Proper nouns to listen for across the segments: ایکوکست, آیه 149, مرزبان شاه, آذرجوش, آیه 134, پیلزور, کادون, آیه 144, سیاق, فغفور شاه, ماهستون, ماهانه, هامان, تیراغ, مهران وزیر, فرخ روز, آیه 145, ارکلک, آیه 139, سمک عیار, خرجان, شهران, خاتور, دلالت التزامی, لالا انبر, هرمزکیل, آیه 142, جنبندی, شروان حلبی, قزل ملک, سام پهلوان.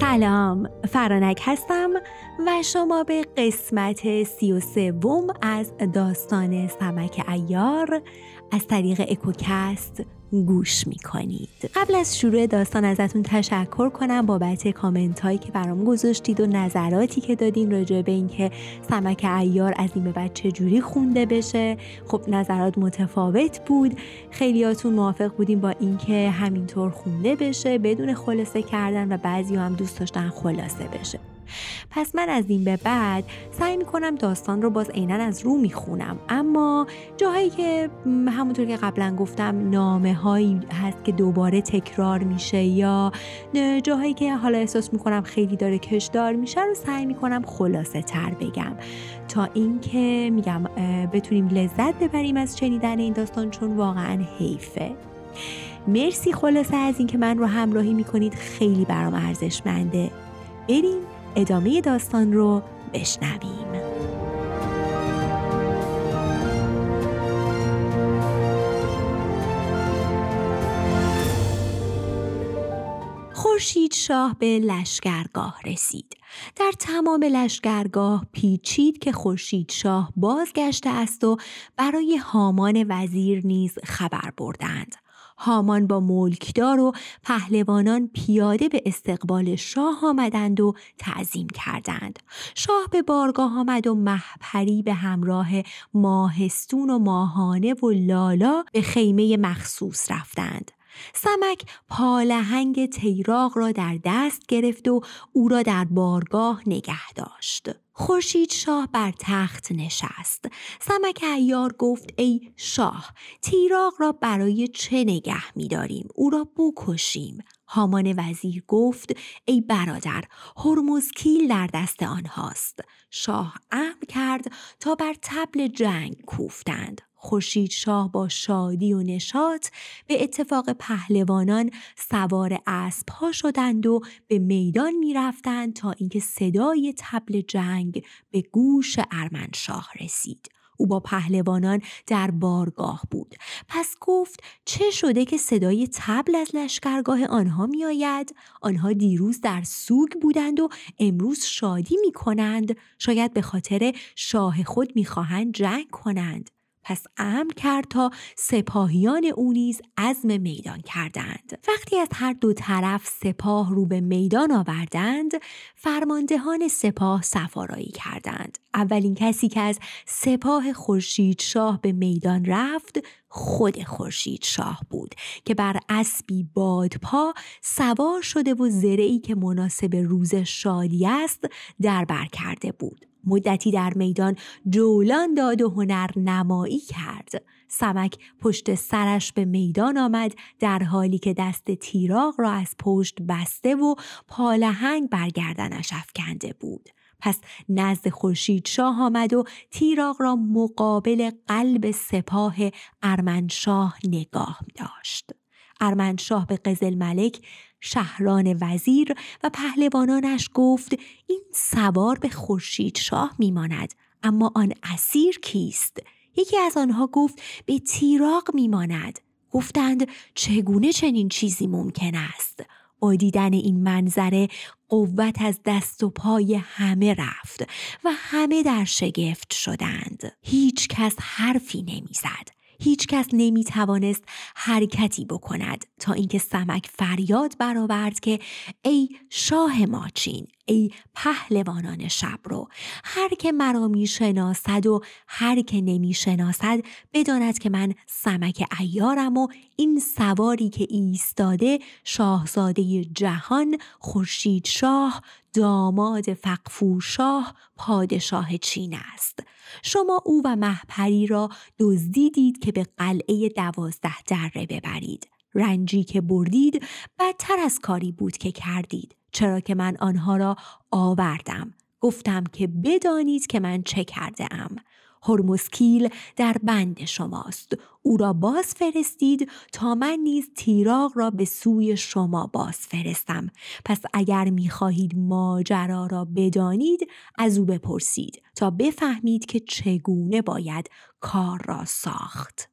سلام، فرانک هستم و شما به قسمت 33 از داستان سمک عیار از طریق ایکوکست گوش میکنید. قبل از شروع داستان ازتون تشکر کنم بابت کامنت هایی که برام گذاشتید و نظراتی که دادین راجع به این که سمک عیار از این به بعد چجوری خونده بشه. خب نظرات متفاوت بود، خیلیاتون موافق بودین با این که همینطور خونده بشه بدون خلاصه کردن و بعضی هم دوست داشتن خلاصه بشه. پس من از این به بعد سعی میکنم داستان رو باز عیناً از رو میخونم، اما جاهایی که همونطور که قبلا گفتم نامه هایی هست که دوباره تکرار میشه یا جاهایی که حالا احساس میکنم خیلی داره کشدار میشه رو سعی میکنم خلاصه تر بگم تا اینکه میگم بتونیم لذت ببریم از شنیدن این داستان، چون واقعا حیفه. مرسی خلاصه از اینکه من رو همراهی میکنید، خیلی برام ارزشمنده. بریم ادامه داستان رو بشنویم. خورشید شاه به لشگرگاه رسید. در تمام لشگرگاه پیچید که خورشید شاه بازگشته است و برای هامان وزیر نیز خبر بردند. هامان با ملکدار و پهلوانان پیاده به استقبال شاه آمدند و تعظیم کردند. شاه به بارگاه آمد و مهپری به همراه ماهستون و ماهانه و لالا به خیمه مخصوص رفتند. سمک پالهنگ تیراغ را در دست گرفت و او را در بارگاه نگه داشت. خورشید شاه بر تخت نشست. سمک عیار گفت: ای شاه، تیراغ را برای چه نگه می‌داریم؟ او را بکشیم. هامان وزیر گفت: ای برادر، هرمزکیل در دست آنهاست. شاه امر کرد تا بر طبل جنگ کوفتند. خورشید شاه با شادی و نشاط به اتفاق پهلوانان سوار اسب‌ها شدند و به میدان می‌رفتند تا اینکه صدای طبل جنگ به گوش ارمنشاه رسید. او با پهلوانان در بارگاه بود. پس گفت: چه شده که صدای طبل از لشکرگاه آنها می آید؟ آنها دیروز در سوگ بودند و امروز شادی می کنند. شاید به خاطر شاه خود می خواهند جنگ کنند. پس امر کرد تا سپاهیان او نیز عزم میدان کردند. وقتی از هر دو طرف سپاه رو به میدان آوردند، فرماندهان سپاه صف آرایی کردند. اولین کسی که از سپاه خورشید شاه به میدان رفت خود خورشید شاه بود که بر اسبی بادپا سوار شده و زره‌ای که مناسب روز شادی است در بر کرده بود. مدتی در میدان جولان داد و هنر نمایی کرد. سمک پشت سرش به میدان آمد در حالی که دست تیراغ را از پشت بسته و پالهنگ بر گردنش افکنده بود. پس نزد خورشید شاه آمد و تیراغ را مقابل قلب سپاه ارمنشاه نگاه داشت. ارمنشاه به قزل ملک، شهران وزیر و پهلوانانش گفت: این سوار به خورشید شاه میماند، اما آن اسیر کیست؟ یکی از آنها گفت: به تیراغ میماند. گفتند: چگونه چنین چیزی ممکن است؟ با دیدن این منظره قوت از دست و پای همه رفت و همه در شگفت شدند. هیچ کس حرفی نمیزد. هیچ کس نمی توانست حرکتی بکند تا اینکه سمک فریاد برآورد که: ای شاه ماچین، ای پهلوانان شب رو، هر که مرا می شناسد و هر که نمی شناسد بداند که من سمک عیارم و این سواری که ایستاده شاهزاده جهان، خورشید شاه، داماد فغفور شاه، پادشاه چین است. شما او و مهپری را دزدیدید که به قلعه 12 دره ببرید. رنجی که بردید بدتر از کاری بود که کردید، چرا که من آنها را آوردم. گفتم که بدانید که من چه کرده ام. هرمزکیل در بند شماست. او را باز فرستید تا من نیز تیراغ را به سوی شما باز فرستم. پس اگر می‌خواهید ماجرا را بدانید از او بپرسید تا بفهمید که چگونه باید کار را ساخت.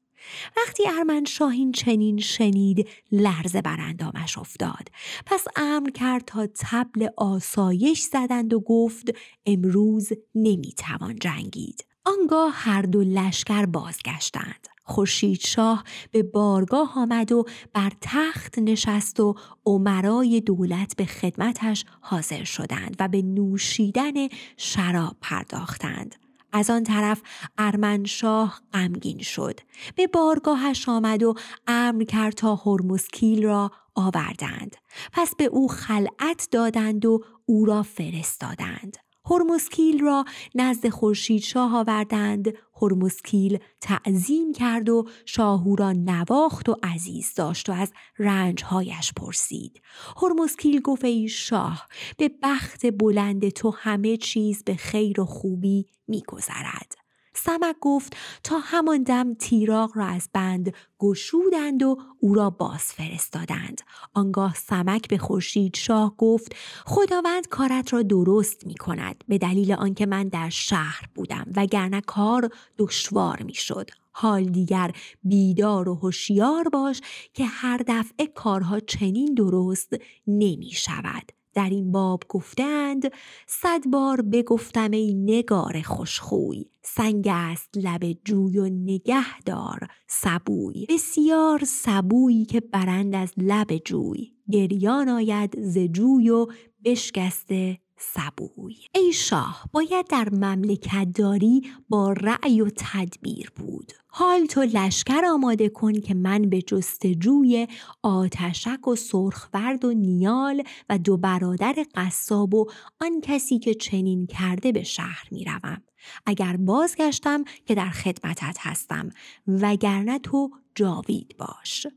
وقتی ارمنشاه این چنین شنید لرزه بر اندامش افتاد. پس امر کرد تا طبل آسایش زدند و گفت امروز نمیتوان جنگید. آنگاه هر دو لشکر بازگشتند. خورشید شاه به بارگاه آمد و بر تخت نشست و امرای دولت به خدمتش حاضر شدند و به نوشیدن شراب پرداختند. از آن طرف ارمنشاه غمگین شد. به بارگاهش آمد و امر کرد تا هرمزکیل را آوردند. پس به او خلعت دادند و او را فرستادند. هرمزکیل را نزد خورشید شاه آوردند. هرمزکیل تعظیم کرد و شاه او را نواخت و عزیز داشت و از رنجهایش پرسید. هرمزکیل گفت ای شاه، به بخت بلند تو همه چیز به خیر و خوبی می‌گذرد. سمک گفت تا همان دم تیراغ را از بند گشودند و او را باز فرستادند. آنگاه سمک به خورشید شاه گفت خداوند کارت را درست می کند، به دلیل آنکه من در شهر بودم وگرنه کار دشوار می شد. حال دیگر بیدار و هوشیار باش که هر دفعه کارها چنین درست نمی شود. در این باب گفتند 100 بار بگفتم ای نگار خوشخوی، سنگ است لب جوی و نگهدار سبوی، بسیار سبویی که برند از لب جوی، گریان آید ز جوی و بشکسته سبوی. ای شاه، باید در مملکت داری با رأی و تدبیر بود. حال تو لشکر آماده کن که من به جستجوی آتشک و سرخورد و نیال و 2 برادر قصاب و آن کسی که چنین کرده به شهر می روم. اگر بازگشتم که در خدمتت هستم، وگرنه تو جاوید باش.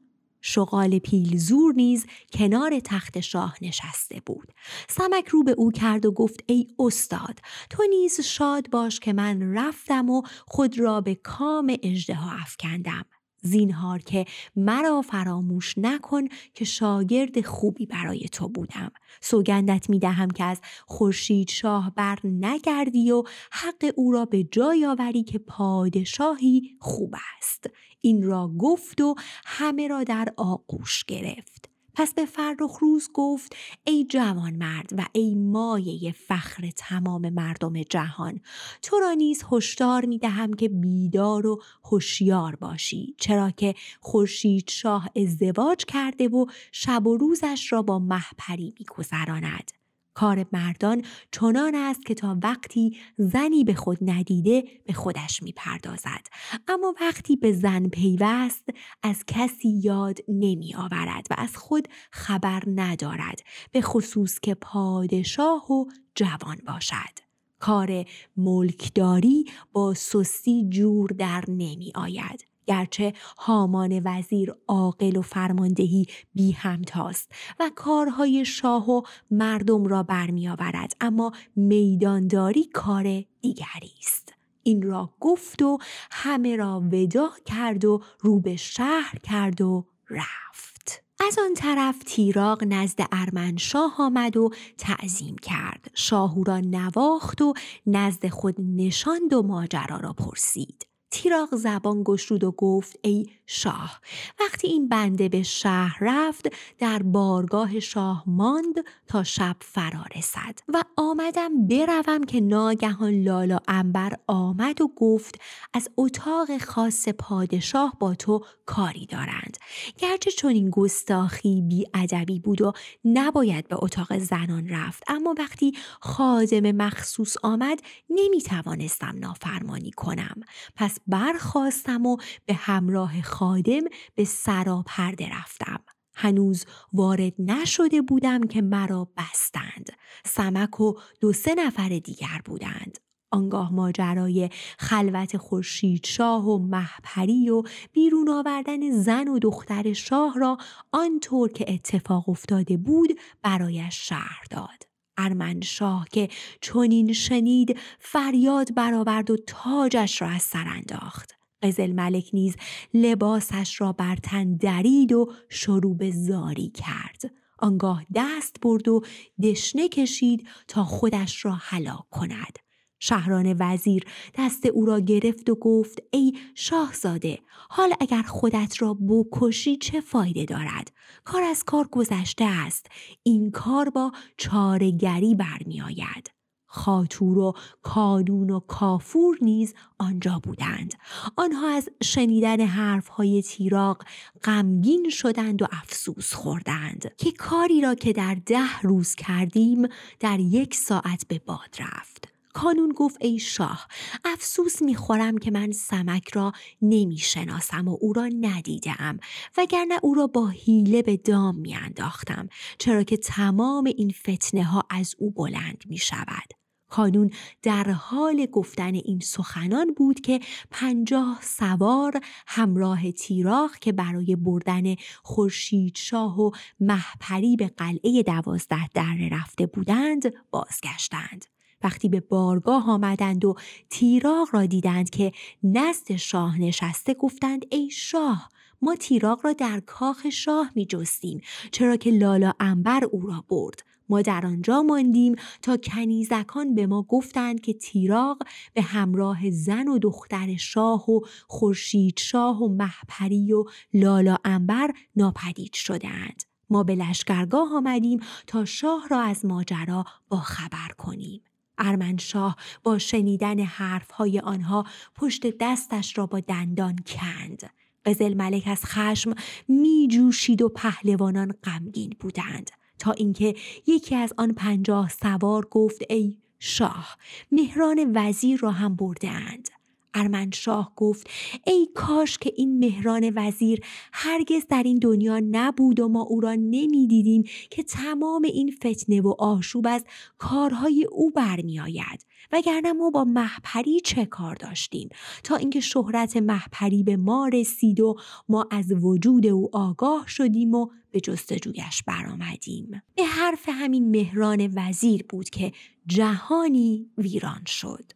شغال پیلزور نیز کنار تخت شاه نشسته بود. سمک رو به او کرد و گفت ای استاد، تو نیز شاد باش که من رفتم و خود را به کام اژدها افکندم. زینهار که مرا فراموش نکن که شاگرد خوبی برای تو بودم. سوگندت می دهم که از خورشید شاه بر نگردی و حق او را به جای آوری که پادشاهی خوب است. این را گفت و همه را در آغوش گرفت. پس به فرخ روز گفت ای جوان مرد و ای مایه فخر تمام مردم جهان، تو را نیز هشدار می دهم که بیدار و هوشیار باشی، چرا که خورشید شاه ازدواج کرده و شب و روزش را با مهپری می گذراند. کار مردان چنان است که تا وقتی زنی به خود ندیده به خودش میپردازد، اما وقتی به زن پیوست از کسی یاد نمی آورد و از خود خبر ندارد، به خصوص که پادشاه و جوان باشد. کار ملکداری با سستی جور در نمی آید، گرچه هامان وزیر عاقل و فرماندهی بی همتاست و کارهای شاه و مردم را برمی آورد، اما میدانداری کار دیگری است. این را گفت و همه را ودا کرد و رو به شهر کرد و رفت. از آن طرف تیراغ نزد ارمنشاه آمد و تعظیم کرد. شاه او را نواخت و نزد خود نشاند و ماجرا را پرسید. تیراغ زبان گشود و گفت ای شاه، وقتی این بنده به شهر رفت در بارگاه شاه ماند تا شب فرا رسد و آمدم بروم که ناگهان لالا انبر آمد و گفت از اتاق خاص پادشاه با تو کاری دارند، گرچه چنین گستاخی بی‌ادبی بود و نباید به اتاق زنان رفت، اما وقتی خادم مخصوص آمد نمیتوانستم نافرمانی کنم. پس برخاستم و به همراه خادم به سراپرده رفتم. هنوز وارد نشده بودم که مرا بستند. سمک و 2-3 نفر دیگر بودند. آنگاه ماجرای خلوت خورشید شاه و مهپری و بیرون آوردن زن و دختر شاه را آنطور که اتفاق افتاده بود برایش شرح داد. ارمنشاه که چنین شنید فریاد برآورد و تاجش را از سر انداخت. قزل ملک نیز لباسش را بر تن درید و شروع به زاری کرد. آنگاه دست برد و دشنه کشید تا خودش را هلاک کند. شهران وزیر دست او را گرفت و گفت ای شاهزاده، حال اگر خودت را بکشی چه فایده دارد؟ کار از کار گذشته است، این کار با چاره‌گری برمی آید. خاتور و کادون و کافور نیز آنجا بودند. آنها از شنیدن حرفهای تیراق غمگین شدند و افسوس خوردند که کاری را که در 10 روز کردیم در 1 ساعت به باد رفت. کانون گفت ای شاه، افسوس میخورم که من سمک را نمیشناسم و او را ندیدم، وگرنه او را با حیله به دام میانداختم، چرا که تمام این فتنه ها از او بلند میشود. کانون در حال گفتن این سخنان بود که 50 سوار همراه تیراق که برای بردن خورشید شاه و مهپری به قلعه 12 دره رفته بودند بازگشتند. وقتی به بارگاه آمدند و تیراق را دیدند که نزد شاه نشسته، گفتند ای شاه، ما تیراق را در کاخ شاه می جستیم، چرا که لالا انبر او را برد. ما در آنجا ماندیم تا کنیزکان به ما گفتند که تیراق به همراه زن و دختر شاه و خورشید شاه و مهپری و لالا انبر ناپدید شدند. ما به لشکرگاه آمدیم تا شاه را از ماجرا باخبر کنیم. ارمنشاه با شنیدن حرفهای آنها پشت دستش را با دندان کند. قزل ملک از خشم می جوشید و پهلوانان غمگین بودند، تا اینکه یکی از آن 50 سوار گفت ای شاه، مهران وزیر را هم بردند. ارمنشاه گفت ای کاش که این مهران وزیر هرگز در این دنیا نبود و ما او را نمی دیدیم که تمام این فتنه و آشوب از کارهای او برمی آید، وگرنه ما با مهپری چه کار داشتیم، تا اینکه شهرت مهپری به ما رسید و ما از وجود او آگاه شدیم و به جستجویش برآمدیم. به حرف همین مهران وزیر بود که جهانی ویران شد.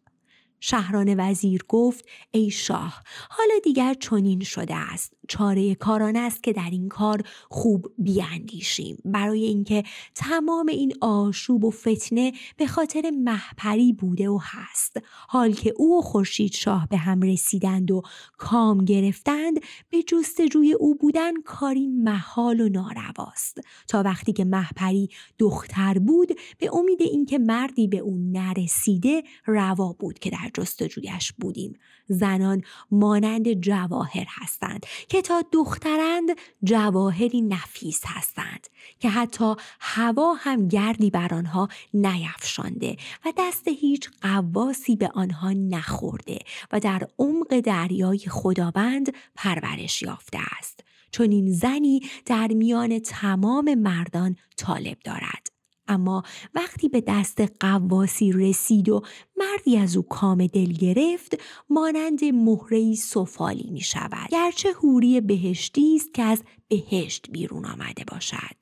شهران وزیر گفت ای شاه، حالا دیگر چنین شده است، چاره کار آن است که در این کار خوب بیاندیشیم، برای اینکه تمام این آشوب و فتنه به خاطر مهپری بوده و هست. حال که او و خورشید شاه به هم رسیدند و کام گرفتند، به جستجوی او بودن کاری محال و نارواست. تا وقتی که مهپری دختر بود، به امید اینکه مردی به او نرسیده روا بود که در جستجویش بودیم. زنان مانند جواهر هستند که تا دخترند جواهری نفیس هستند که حتی هوا هم گردی بر آنها نیفشانده و دست هیچ غواصی به آنها نخورده و در عمق دریای خداوند پرورش یافته است. چون این زنی در میان تمام مردان طالب دارد. اما وقتی به دست قواسی رسید و مردی از او کام دل گرفت، مانند مهره‌ای سفالی می شود، گرچه حوری بهشتی است که از بهشت بیرون آمده باشد.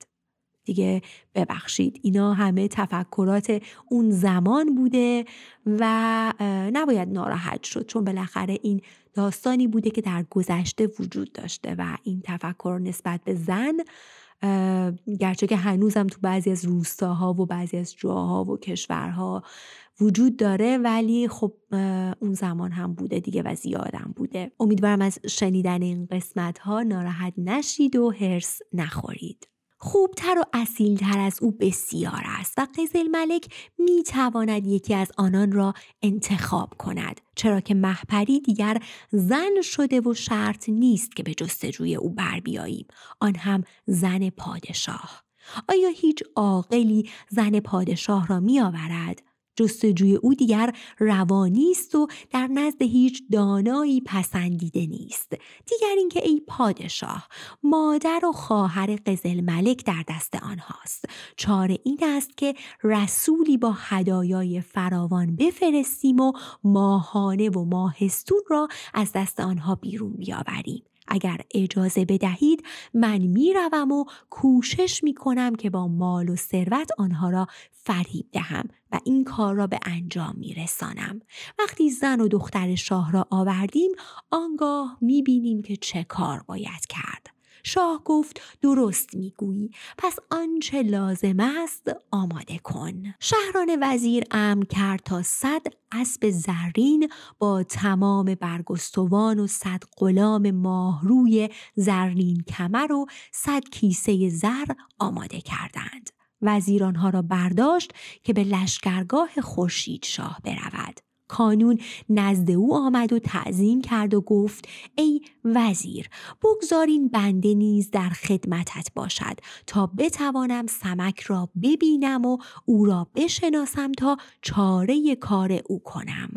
دیگه ببخشید، اینا همه تفکرات اون زمان بوده و نباید ناراحت شد، چون بالاخره این داستانی بوده که در گذشته وجود داشته و این تفکر نسبت به زن، گرچه که هنوزم تو بعضی از روستاها و بعضی از جاها و کشورها وجود داره، ولی خب اون زمان هم بوده دیگه و زیادم بوده. امیدوارم از شنیدن این قسمت ها ناراحت نشید و هرس نخورید. خوبتر و اصیلتر از او بسیار است و قزل ملک می تواند یکی از آنان را انتخاب کند، چرا که مهپری دیگر زن شده و شرط نیست که به جستجوی او بر بیاییم، آن هم زن پادشاه. آیا هیچ عاقلی زن پادشاه را می آورد؟ جستجوی او دیگر روانی است و در نزد هیچ دانایی پسندیده نیست. دیگر اینکه ای پادشاه، مادر و خواهر قزل ملک در دست آنهاست. چاره این است که رسولی با هدایای فراوان بفرستیم و ماهانه و ماهستون را از دست آنها بیرون بیاوریم. اگر اجازه بدهید من میروم و کوشش میکنم که با مال و ثروت آنها را فریب دهم و این کار را به انجام میرسانم. وقتی زن و دختر شاه را آوردیم، آنگاه میبینیم که چه کار باید کرد. شاه گفت درست میگویی، پس آنچه لازم است آماده کن. شهران وزیر امر کرد تا 100 اسب زرین با تمام برگستوان و 100 غلام ماهروی زرین کمر و 100 کیسه زر آماده کردند. وزیرانها را برداشت که به لشکرگاه خورشید شاه برود. کانون نزد او آمد و تعظیم کرد و گفت ای وزیر، بگذارین بنده نیز در خدمتت باشد تا بتوانم سمک را ببینم و او را بشناسم تا چاره کار او کنم.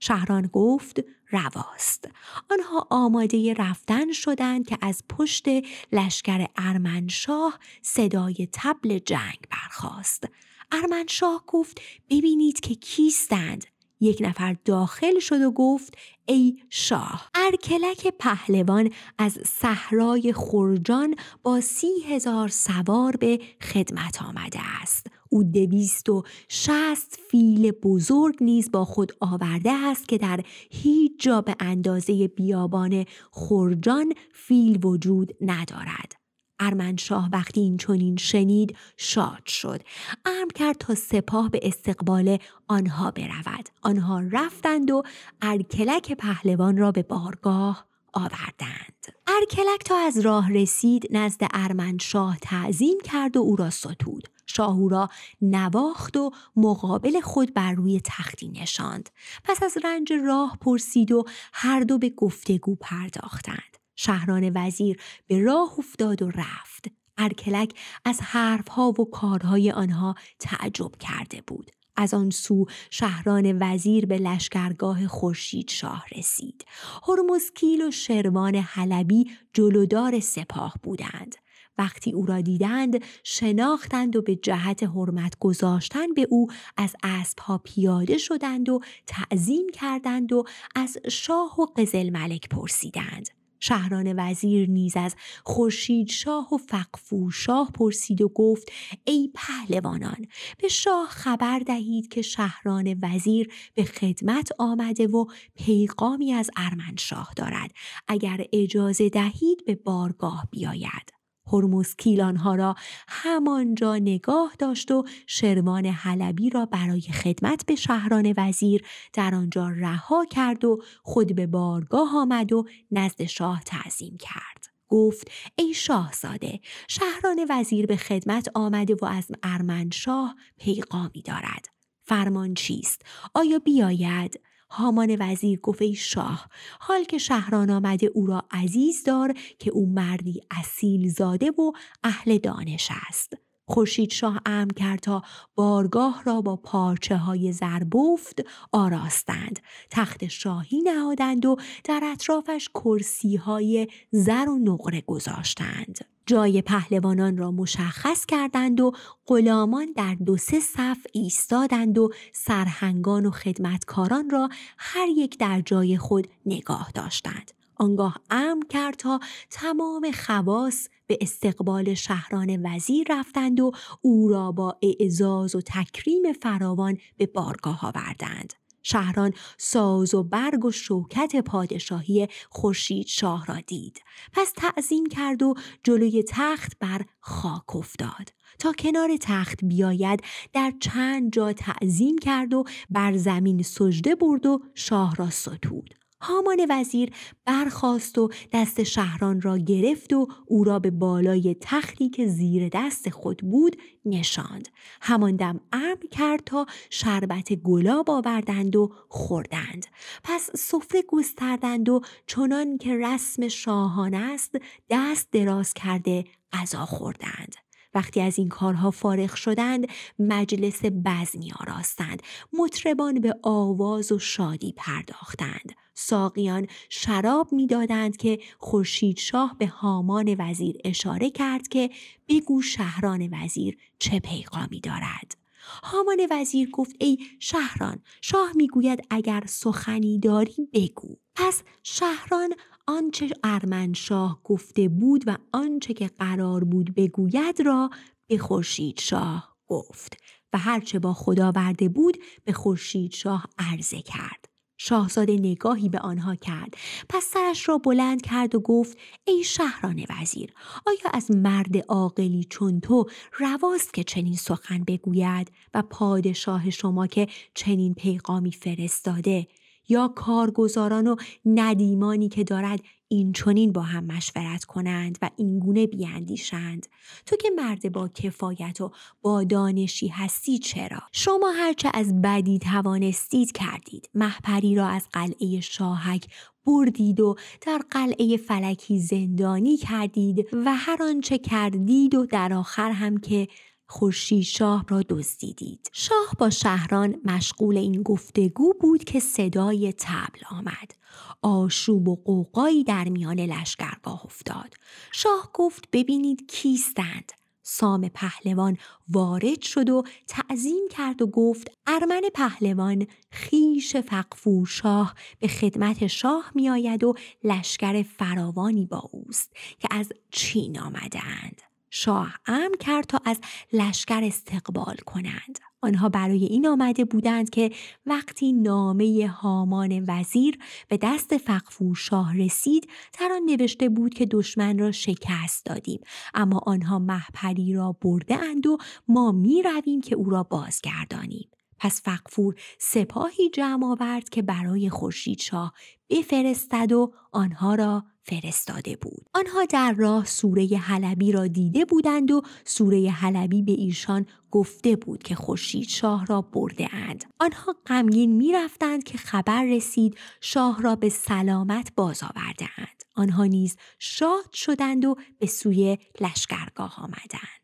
شهران گفت رواست. آنها آماده رفتن شدند که از پشت لشکر ارمنشاه صدای طبل جنگ برخاست. ارمنشاه گفت ببینید که کیستند. یک نفر داخل شد و گفت ای شاه، ارکلک پهلوان از صحرای خرجان با 30,000 سوار به خدمت آمده است. او 260 فیل بزرگ نیز با خود آورده است که در هیچ جا به اندازه بیابان خرجان فیل وجود ندارد. ارمنشاه وقتی این چنین شنید شاد شد. امر کرد تا سپاه به استقبال آنها برود. آنها رفتند و ارکلک پهلوان را به بارگاه آوردند. ارکلک تا از راه رسید نزد ارمنشاه تعظیم کرد و او را ستود. شاه او را نواخت و مقابل خود بر روی تختی نشاند. پس از رنج راه پرسید و هر دو به گفتگو پرداختند. شهران وزیر به راه افتاد و رفت. ارکلک از حرفها و کارهای آنها تعجب کرده بود. از آن سو شهران وزیر به لشکرگاه خورشید شاه رسید. هرمزکیل و شروان حلبی جلودار سپاه بودند. وقتی او را دیدند شناختند و به جهت حرمت گذاشتن به او از اسبها پیاده شدند و تعظیم کردند و از شاه و قزل ملک پرسیدند. شهران وزیر نیز از خورشید شاه و فغفور شاه پرسید و گفت ای پهلوانان، به شاه خبر دهید که شهران وزیر به خدمت آمده و پیغامی از ارمنشاه دارد. اگر اجازه دهید به بارگاه بیاید. هرمزکیل آنها را همانجا نگاه داشت و شروان حلبی را برای خدمت به شهران وزیر در آنجا رها کرد و خود به بارگاه آمد و نزد شاه تعظیم کرد. گفت ای شاهزاده، شهران وزیر به خدمت آمده و از ارمنشاه پیغامی دارد. فرمان چیست؟ آیا بیاید؟ هامان وزیر گفت ای شاه، حال که شهران آمده او را عزیز دار که او مردی اصیل زاده و اهل دانش است. خورشید شاه امر کرد تا بارگاه را با پارچه های زربفت آراستند. تخت شاهی نهادند و در اطرافش کرسی های زر و نقره گذاشتند. جای پهلوانان را مشخص کردند و غلامان در 2-3 صف ایستادند و سرهنگان و خدمتکاران را هر یک در جای خود نگاه داشتند. آنگاه امر کرد تا تمام خواص به استقبال شهران وزیر رفتند و او را با اعزاز و تکریم فراوان به بارگاه آوردند. شهران ساز و برگ و شوکت پادشاهی خورشید شاه را دید. پس تعظیم کرد و جلوی تخت بر خاک افتاد. تا کنار تخت بیاید در چند جا تعظیم کرد و بر زمین سجده برد و شاه را ستود. هامان وزیر برخاست و دست شهران را گرفت و او را به بالای تختی که زیر دست خود بود نشاند. همان دم امر کرد تا شربت گلاب آوردند و خوردند. پس سفره گستردند و چنان که رسم شاهانه است دست دراز کرده غذا خوردند. وقتی از این کارها فارغ شدند مجلس بزمی آراستند. مطربان به آواز و شادی پرداختند. ساقیان شراب می‌دادند که خورشید شاه به هامان وزیر اشاره کرد که بگو شهران وزیر چه پیغامی دارد. هامان وزیر گفت ای شهران، شاه میگوید اگر سخنی داری بگو. پس شهران آنچه ارمنشاه گفته بود و آنچه که قرار بود بگوید را به خورشید شاه گفت و هرچه با خدا آورده بود به خورشید شاه عرضه کرد. شاهزاده نگاهی به آنها کرد، پس سرش را بلند کرد و گفت: ای شهران وزیر، آیا از مرد عاقلی چون تو رواست که چنین سخن بگوید و پادشاه شما که چنین پیغامی فرستاده یا کارگزاران و ندیمانی که دارد این چنین با هم مشورت کنند و اینگونه بیاندیشند؟ تو که مرد با کفایت و با دانشی هستی چرا؟ شما هرچه از بدی توانستید کردید. مهپری را از قلعه شاهک بردید و در قلعه فلکی زندانی کردید و هر آنچه کردید و در آخر هم که خورشید شاه را دزدیدید. شاه با شهران مشغول این گفتگو بود که صدای طبل آمد. آشوب و قوقایی در میان لشکرگاه افتاد. شاه گفت: ببینید کیستند؟ سام پهلوان وارد شد و تعظیم کرد و گفت: ارمن پهلوان خیش فغفور شاه به خدمت شاه می آید و لشکر فراوانی با اوست که از چین آمدند. شاه امر کرد تا از لشکر استقبال کنند. آنها برای این آمده بودند که وقتی نامه هامان وزیر به دست فغفور شاه رسید، در آن نوشته بود که دشمن را شکست دادیم، اما آنها مهپری را برده اند و ما می رویم که او را بازگردانیم. پس فغفور سپاهی جمع آورد که برای خورشید شاه بفرستد و آنها را فرستاده بود. آنها در راه سوره حلبی را دیده بودند و سوره حلبی به ایشان گفته بود که خورشید شاه را برده اند. آنها غمگین می رفتند که خبر رسید شاه را به سلامت باز آورده اند. آنها نیز شاد شدند و به سوی لشکرگاه آمدند.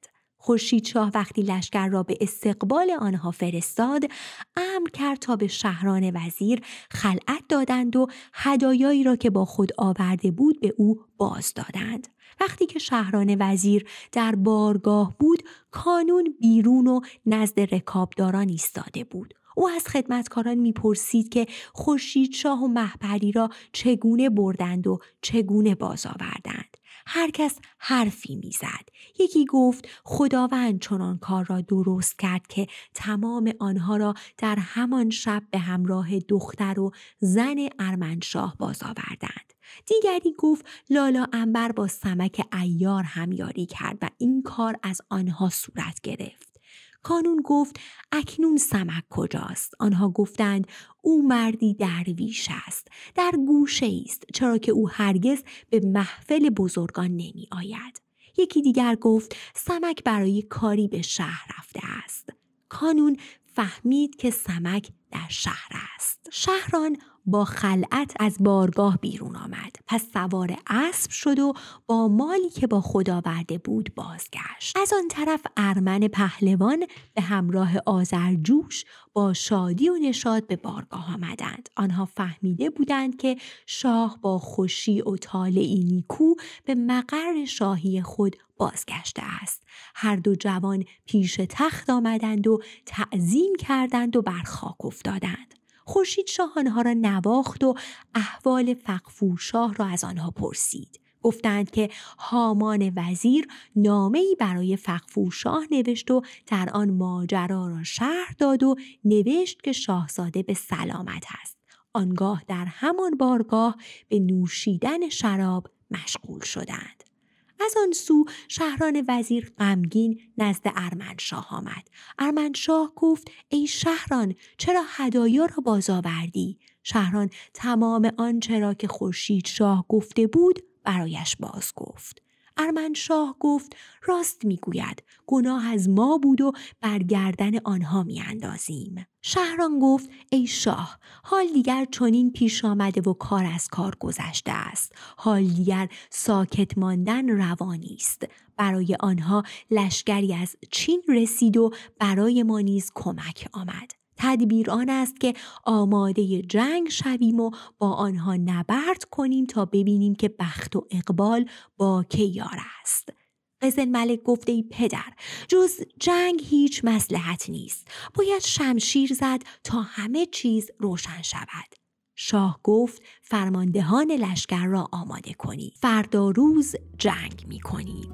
خورشید شاه وقتی لشکر را به استقبال آنها فرستاد، امر کرد تا به شهران وزیر خلعت دادند و هدایایی را که با خود آورده بود به او باز دادند. وقتی که شهران وزیر در بارگاه بود، کانون بیرون و نزد رکابداران ایستاده بود. او از خدمتکاران میپرسید که خورشید شاه و مهپری را چگونه بردند و چگونه باز آوردند. هر کس حرفی میزد. یکی گفت: خداوند چنان کار را درست کرد که تمام آنها را در همان شب به همراه دختر و زن ارمنشاه باز آوردند. دیگری گفت: لالا انبر با سمک عیار همیاری کرد و این کار از آنها صورت گرفت. کانون گفت: اکنون سمک کجاست؟ آنها گفتند: او مردی درویش است، در گوشه ایست، چرا که او هرگز به محفل بزرگان نمی آید. یکی دیگر گفت: سمک برای کاری به شهر رفته است. کانون فهمید که سمک در شهر است. شهران با خلعت از بارگاه بیرون آمد، پس سوار اسب شد و با مالی که با خود آورده بود بازگشت. از آن طرف ارمن پهلوان به همراه آذرجوش با شادی و نشاط به بارگاه آمدند. آنها فهمیده بودند که شاه با خوشی و طالعی نیکو به مقر شاهی خود بازگشته است. هر دو جوان پیش تخت آمدند و تعظیم کردند و بر خاک افتادند. خورشید شاه آنها را نواخت و احوال فغفور شاه را از آنها پرسید. گفتند که هامان وزیر نامه‌ای برای فغفور شاه نوشت و در آن ماجرا را شرح داد و نوشت که شاهزاده به سلامت است. آنگاه در همان بارگاه به نوشیدن شراب مشغول شدند. از آن سو شهران وزیر غمگین نزد ارمنشاه آمد. ارمنشاه گفت: ای شهران، چرا هدایا را باز آوردی؟ شهران تمام آنچه را که خورشید شاه گفته بود برایش باز گفت. ارمنشاه گفت: راست میگوید، گناه از ما بود و بر گردن آنها میاندازیم. شهران گفت: ای شاه، حال دیگر چنین پیش آمده و کار از کار گذشته است. حال دیگر ساکت ماندن روا نیست. برای آنها لشکری از چین رسید و برای ما نیز کمک آمد. تدبیر آن است که آماده جنگ شویم و با آنها نبرد کنیم تا ببینیم که بخت و اقبال با که یار است. قزل ملک گفت: ای پدر، جز جنگ هیچ مصلحت نیست. باید شمشیر زد تا همه چیز روشن شود. شاه گفت: فرماندهان لشکر را آماده کنید. فردا روز جنگ می کنیم.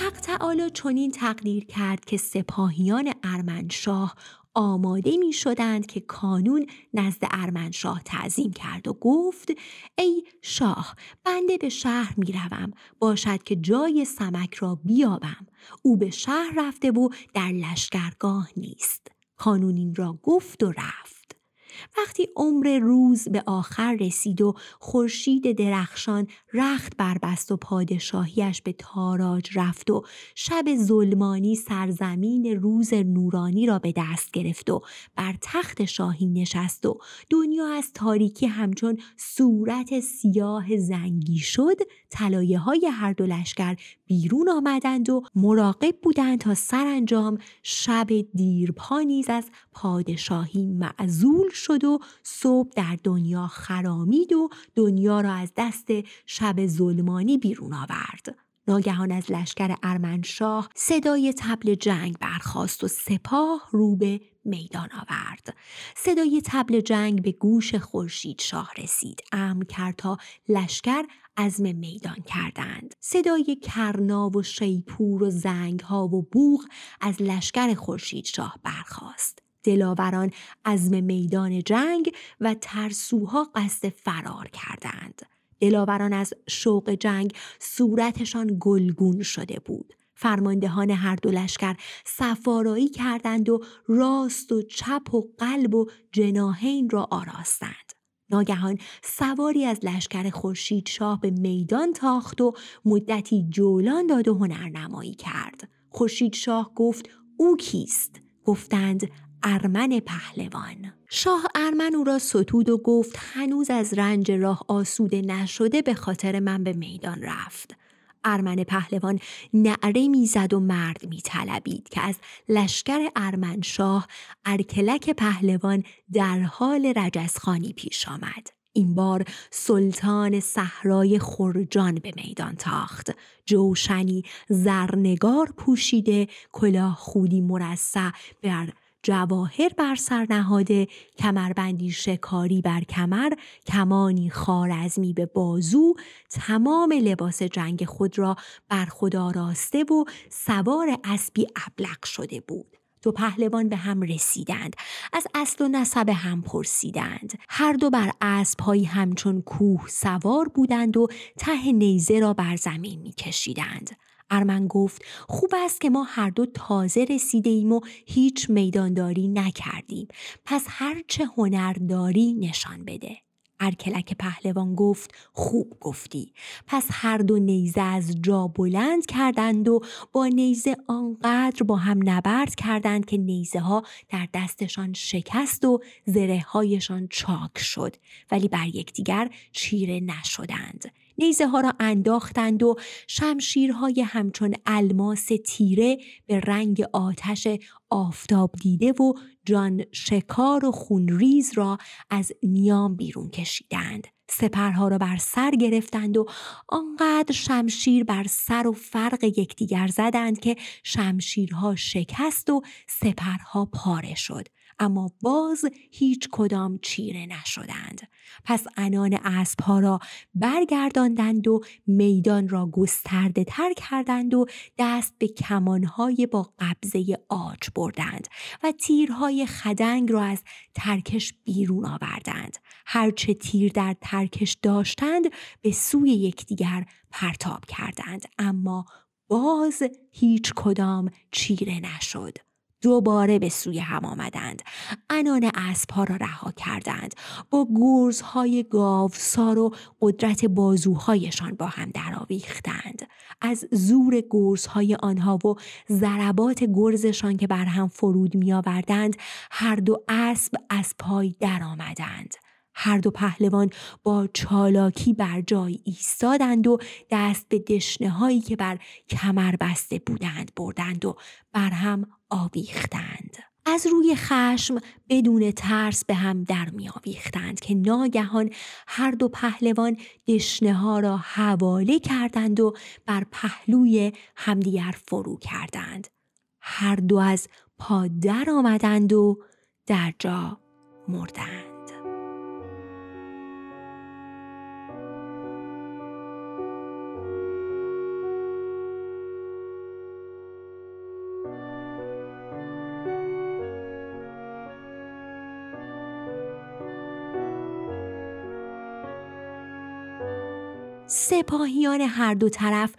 حق تعالی چنین تقدیر کرد که سپاهیان ارمنشاه آماده می شدند که کانون نزد ارمنشاه تعظیم کرد و گفت: ای شاه، بنده به شهر می روم، باشد که جای سمک را بیابم. او به شهر رفته و در لشکرگاه نیست. کانون این را گفت و رفت. وقتی عمر روز به آخر رسید و خورشید درخشان رخت بربست و پادشاهیش به تاراج رفت و شب ظلمانی سرزمین روز نورانی را به دست گرفت و بر تخت شاهی نشست و دنیا از تاریکی همچون صورت سیاه زنگی شد، طلایه های هر دو لشکر بیرون آمدند و مراقب بودند تا سرانجام شب دیرپا نیز از پادشاهی معزول شد و صبح در دنیا خرامید و دنیا را از دست شب ظلمانی بیرون آورد. ناگهان از لشکر ارمنشاه صدای طبل جنگ برخاست و سپاه رو به میدان آورد. صدای طبل جنگ به گوش خورشید شاه رسید. امر کرد تا لشکر عزم میدان کردند. صدای کرنا و شیپور و زنگ‌ها و بوق از لشکر خورشید شاه برخاست. دلاوران عزم میدان جنگ و ترسوها قصد فرار کردند. دلاوران از شوق جنگ صورتشان گلگون شده بود. فرماندهان هر دو لشکر سفارایی کردند و راست و چپ و قلب و جناحین را آراستند. ناگهان سواری از لشکر خورشید شاه به میدان تاخت و مدتی جولان داد و هنرنمایی کرد. خورشید شاه گفت: او کیست؟ گفتند: ارمن پهلوان. شاه ارمن او را ستود و گفت: هنوز از رنج راه آسوده نشده، به خاطر من به میدان رفت. ارمن پهلوان نعره می زد و مرد می طلبید که از لشکر ارمنشاه ارکلک پهلوان در حال رجزخانی پیش آمد. این بار سلطان صحرای خرجان به میدان تاخت. جوشنی زرنگار پوشیده، کلاه خودی مرصع بر جواهر بر سر نهاده، کمربندی شکاری بر کمر، کمانی خوارزمی به بازو، تمام لباس جنگ خود را بر خود آراسته و سوار اسبی ابلق شده بود. دو پهلوان به هم رسیدند، از اصل و نسب هم پرسیدند. هر دو بر اسب‌هایی همچون کوه سوار بودند و ته نیزه را بر زمین می‌کشیدند. ارمن گفت: خوب است که ما هر دو تازه رسیده ایم و هیچ میدانداری نکردیم، پس هرچه هنر داری نشان بده. ارکلک پهلوان گفت: خوب گفتی. پس هر دو نیزه از جا بلند کردند و با نیزه آنقدر با هم نبرد کردند که نیزه ها در دستشان شکست و زره هایشان چاک شد، ولی بر یکدیگر چیره نشدند. نیزه ها را انداختند و شمشیرهای همچون الماس تیره به رنگ آتش آفتاب دیده و جان شکار و خونریز را از نیام بیرون کشیدند. سپرها را بر سر گرفتند و آنقدر شمشیر بر سر و فرق یکدیگر زدند که شمشیرها شکست و سپرها پاره شد، اما باز هیچ کدام چیره نشدند. پس انان اسب‌ها را برگرداندند و میدان را گسترده تر کردند و دست به کمانهای با قبضه عاج بردند و تیرهای خدنگ را از ترکش بیرون آوردند. هرچه تیر در ترکش داشتند به سوی یکدیگر پرتاب کردند، اما باز هیچ کدام چیره نشد. دوباره به سوی هم آمدند. انان اسب‌ها را رها کردند. با گرزهای گاوسار و قدرت بازوهایشان با هم درآویختند. از زور گرزهای آنها و ضربات گرزشان که بر هم فرود می‌آوردند، هر دو اسب از پای درآمدند. هر دو پهلوان با چالاکی بر جای ایستادند و دست به دشنه‌هایی که بر کمر بسته بودند بردند و بر هم آویختند. از روی خشم بدون ترس به هم در می آویختند که ناگهان هر دو پهلوان دشنه ها را حواله کردند و بر پهلوی همدیگر فرو کردند. هر دو از پا در آمدند و در جا مردند. سپاهیان هر دو طرف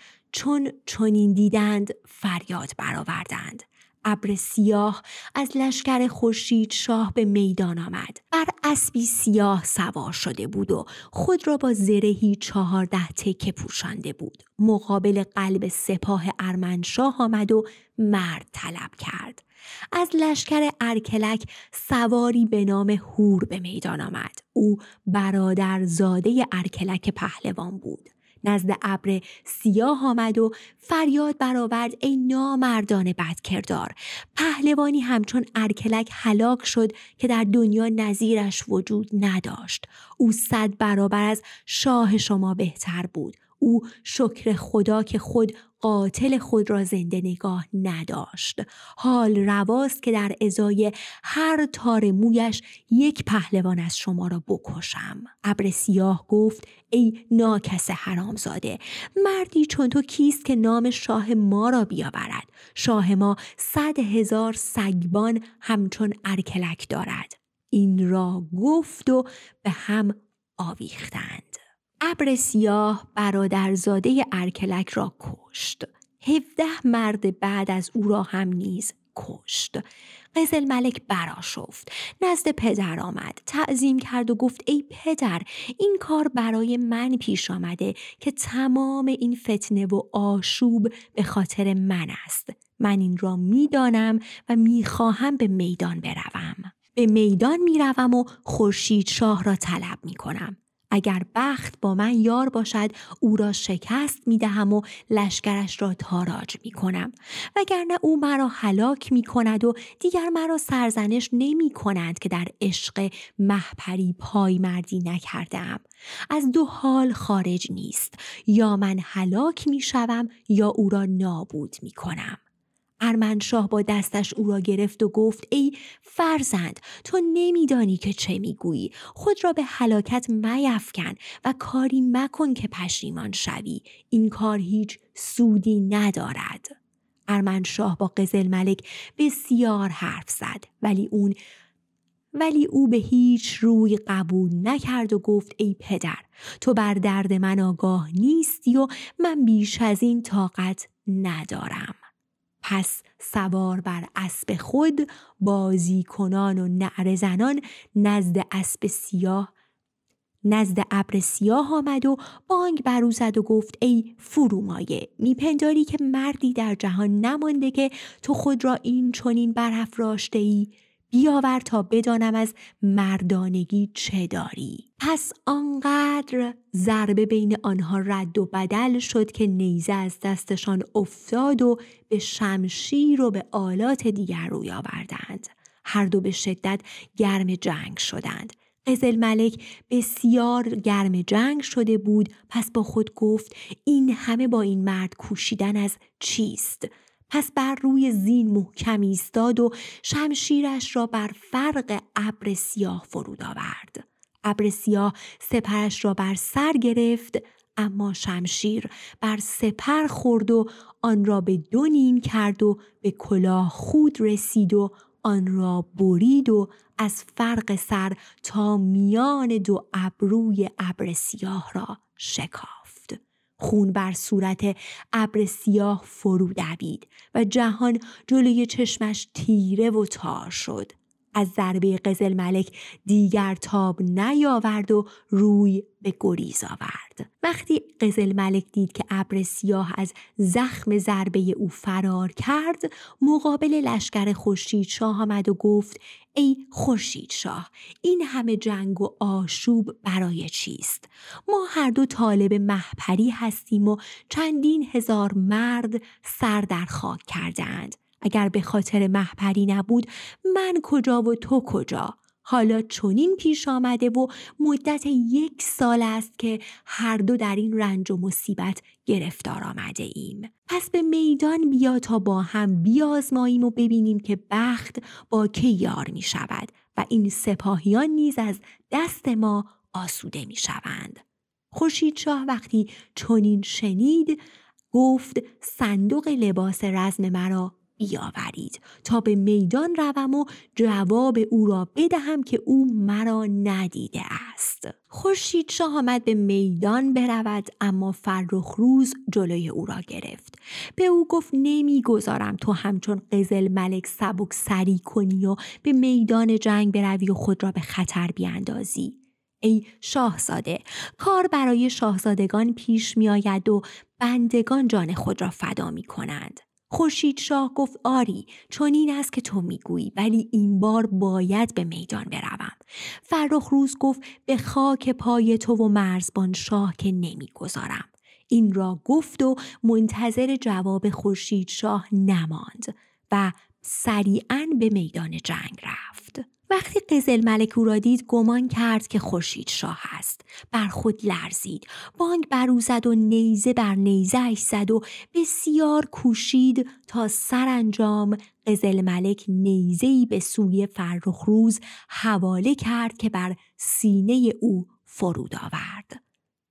چنین دیدند فریاد برآوردند. عبر سیاه از لشکر خورشید شاه به میدان آمد. بر اسبی سیاه سوار شده بود و خود را با زرهی 14 تکه پوشانده بود. مقابل قلب سپاه ارمنشاه آمد و مرد طلب کرد. از لشکر ارکلک سواری به نام هور به میدان آمد. او برادرزاده ارکلک پهلوان بود. نزد ابر سیاه آمد و فریاد برآورد: ای نامردان بدکردار، پهلوانی همچون ارکلک هلاک شد که در دنیا نظیرش وجود نداشت. او 100 برابر از شاه شما بهتر بود. او شکر خدا که خود قاتل خود را زنده نگاه نداشت. حال رواست که در ازای هر تار مویش یک پهلوان از شما را بکشم. ابر سیاه گفت: ای ناکس حرامزاده، مردی چون تو کیست که نام شاه ما را بیاورد؟ شاه ما 100,000 سگبان همچون ارکلک دارد. این را گفت و به هم آویختند. ابر سیاه برادرزاده ارکلک را کشت. 17 مرد بعد از او را هم نیز کشت. قزل ملک برآشفت، نزد پدر آمد، تعظیم کرد و گفت: ای پدر، این کار برای من پیش آمده که تمام این فتنه و آشوب به خاطر من است. من این را میدانم و میخواهم به میدان بروم. به میدان میروم و خورشید شاه را طلب میکنم. اگر بخت با من یار باشد، او را شکست میدهم و لشکرش را تاراج میکنم، وگرنه او مرا هلاک میکند و دیگر مرا سرزنش نمیکنند که در عشق مهپری پای مردی نکردم. از دو حال خارج نیست، یا من هلاک میشوم یا او را نابود میکنم. ارمنشاه با دستش او را گرفت و گفت: ای فرزند، تو نمیدانی که چه میگویی. خود را به هلاکت میفکن و کاری مکن که پشیمان شوی. این کار هیچ سودی ندارد. ارمنشاه با قزل ملک بسیار حرف زد، ولی او به هیچ روی قبول نکرد و گفت: ای پدر، تو بر درد من آگاه نیستی و من بیش از این طاقت ندارم. پس سوار بر اسب خود، بازیکنان و نعره زنان نزد ابر سیاه آمد و بانگ بر او زد و گفت: ای فرومایه، میپنداری که مردی در جهان نمانده که تو خود را این چنین برافراشته‌ای؟ بیاور تا بدانم از مردانگی چه داری. پس آنقدر ضربه بین آنها رد و بدل شد که نیزه از دستشان افتاد و به شمشیر و به آلات دیگر روی آوردند. هر دو به شدت گرم جنگ شدند. قزل ملک بسیار گرم جنگ شده بود، پس با خود گفت: این همه با این مرد کوشیدن از چیست؟ پس بر روی زین محکم ایستاد و شمشیرش را بر فرق ابر سیاه فرود آورد. ابر سیاه سپرش را بر سر گرفت، اما شمشیر بر سپر خورد و آن را به دو نیم کرد و به کلاه خود رسید و آن را برید و از فرق سر تا میان دو ابروی ابر سیاه را شکافت. خون بر صورت ابر سیاه فرو دوید و جهان جلوی چشمش تیره و تار شد. از ضربه قزل ملک دیگر تاب نیاورد و روی به گریز آورد. وقتی قزل ملک دید که ابر سیاه از زخم ضربه او فرار کرد، مقابل لشکر خورشید شاه آمد و گفت: ای خورشید شاه، این همه جنگ و آشوب برای چیست؟ ما هر دو طالب مهپری هستیم و چندین هزار مرد سر در خاک کردند. اگر به خاطر مهپری نبود، من کجا و تو کجا؟ حالا چنین پیش آمده و مدت 1 سال است که هر دو در این رنج و مصیبت گرفتار آمده ایم. پس به میدان بیا تا با هم بیازماییم و ببینیم که بخت با که یار می شود و این سپاهیان نیز از دست ما آسوده می شوند. خورشید شاه وقتی چنین شنید، گفت: صندوق لباس رزم مرا بیاورید تا به میدان روم و جواب او را بدهم که او مرا ندیده است. خورشید شاه آمد به میدان برود، اما فرخ روز جلوی او را گرفت. به او گفت نمیگذارم تو همچون قزل ملک سبک سری کنی و به میدان جنگ بروی و خود را به خطر بیاندازی. ای شاهزاده، کار برای شاهزادگان پیش می آید و بندگان جان خود را فدا می کنند. خورشید شاه گفت آری، چنین است که تو میگویی، ولی این بار باید به میدان بروم. فرخ روز گفت به خاک پای تو و مرزبان شاه که نمیگذارم. این را گفت و منتظر جواب خورشید شاه نماند و سریعاً به میدان جنگ رفت. وقتی قزل ملک او را دید گمان کرد که خورشید شاه است. بر خود لرزید، بانگ بر او زد و نیزه بر نیزه اش زد و بسیار کوشید تا سرانجام قزل ملک نیزه‌ای به سوی فرخ روز حواله کرد که بر سینه او فرود آورد.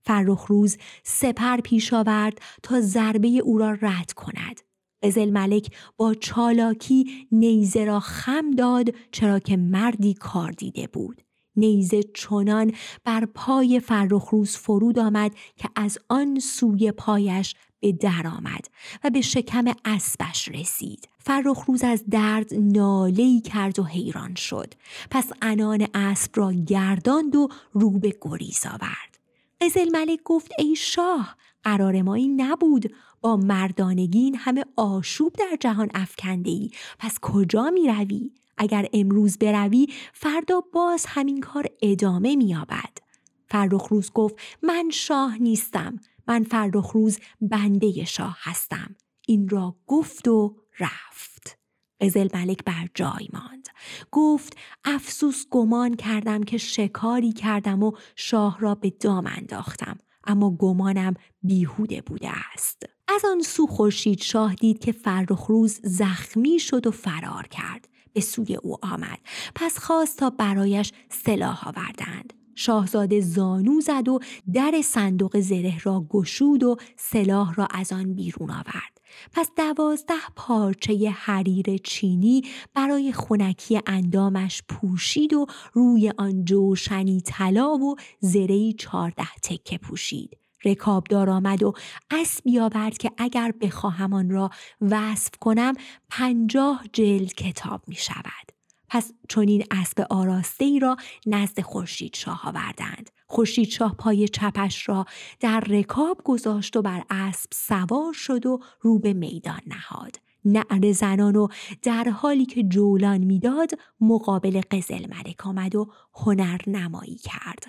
فرخ روز سپر پیش آورد تا ضربه او را رد کند. قزل ملک با چالاکی نیزه را خم داد، چرا که مردی کار دیده بود. نیزه چنان بر پای فرخ روز فرود آمد که از آن سوی پایش به در آمد و به شکم اسبش رسید. فرخ روز از درد ناله‌ای کرد و حیران شد. پس عنان اسب را گرداند و رو به گریز آورد. قزل ملک گفت ای شاه، قرار ما این نبود، با مردانگین همه آشوب در جهان افکنده ای، پس کجا می روی؟ اگر امروز بروی فردا باز همین کار ادامه می یابد. فرخ روز گفت من شاه نیستم، من فرخ روز بنده شاه هستم. این را گفت و رفت. قزل ملک بر جای ماند، گفت افسوس گمان کردم که شکاری کردم و شاه را به دام انداختم، اما گمانم بیهوده بوده است. از آن سو خورشید شاه دید که فرخ روز زخمی شد و فرار کرد. به سوی او آمد، پس خواست تا برایش سلاح آوردند. شاهزاده زانو زد و در صندوق زره را گشود و سلاح را از آن بیرون آورد. پس 12 پارچه حریر چینی برای خنکی اندامش پوشید و روی آن جوشنی طلا و زرهی 14 تکه پوشید. رکابدار آمد و اسبی آورد که اگر بخواهم آن را وصف کنم 50 جلد کتاب می شود. پس چنین اسب آراسته‌ای را نزد خورشید شاه آوردند. خورشید شاه پای چپش را در رکاب گذاشت و بر اسب سوار شد و رو به میدان نهاد. نعره زنان و در حالی که جولان میداد مقابل قزل ملک آمد و هنر نمایی کرد.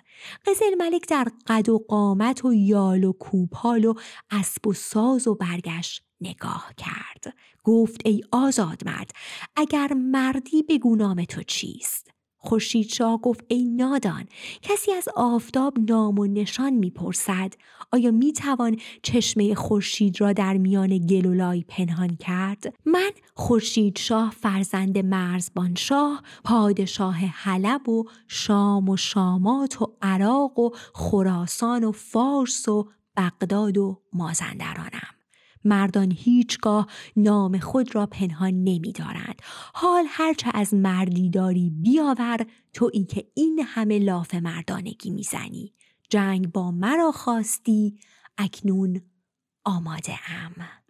قزل ملک در قد و قامت و یال و کوپال و اسب و ساز و برگش نگاه کرد. گفت ای آزاد مرد، اگر مردی بگو نام تو چیست؟ خورشید شاه گفت ای نادان، کسی از آفتاب نام و نشان میپرسد. آیا میتوان چشمه خورشید را در میان گل و لای پنهان کرد؟ من خورشید شاه فرزند مرزبان شاه، پادشاه حلب و شام و شامات و عراق و خراسان و فارس و بغداد و مازندرانم. مردان هیچگاه نام خود را پنهان نمی دارند. حال هرچه از مردی داری بیاور، تویی که این همه لاف مردانگی می زنی. جنگ با مرا خواستی، اکنون آماده ام.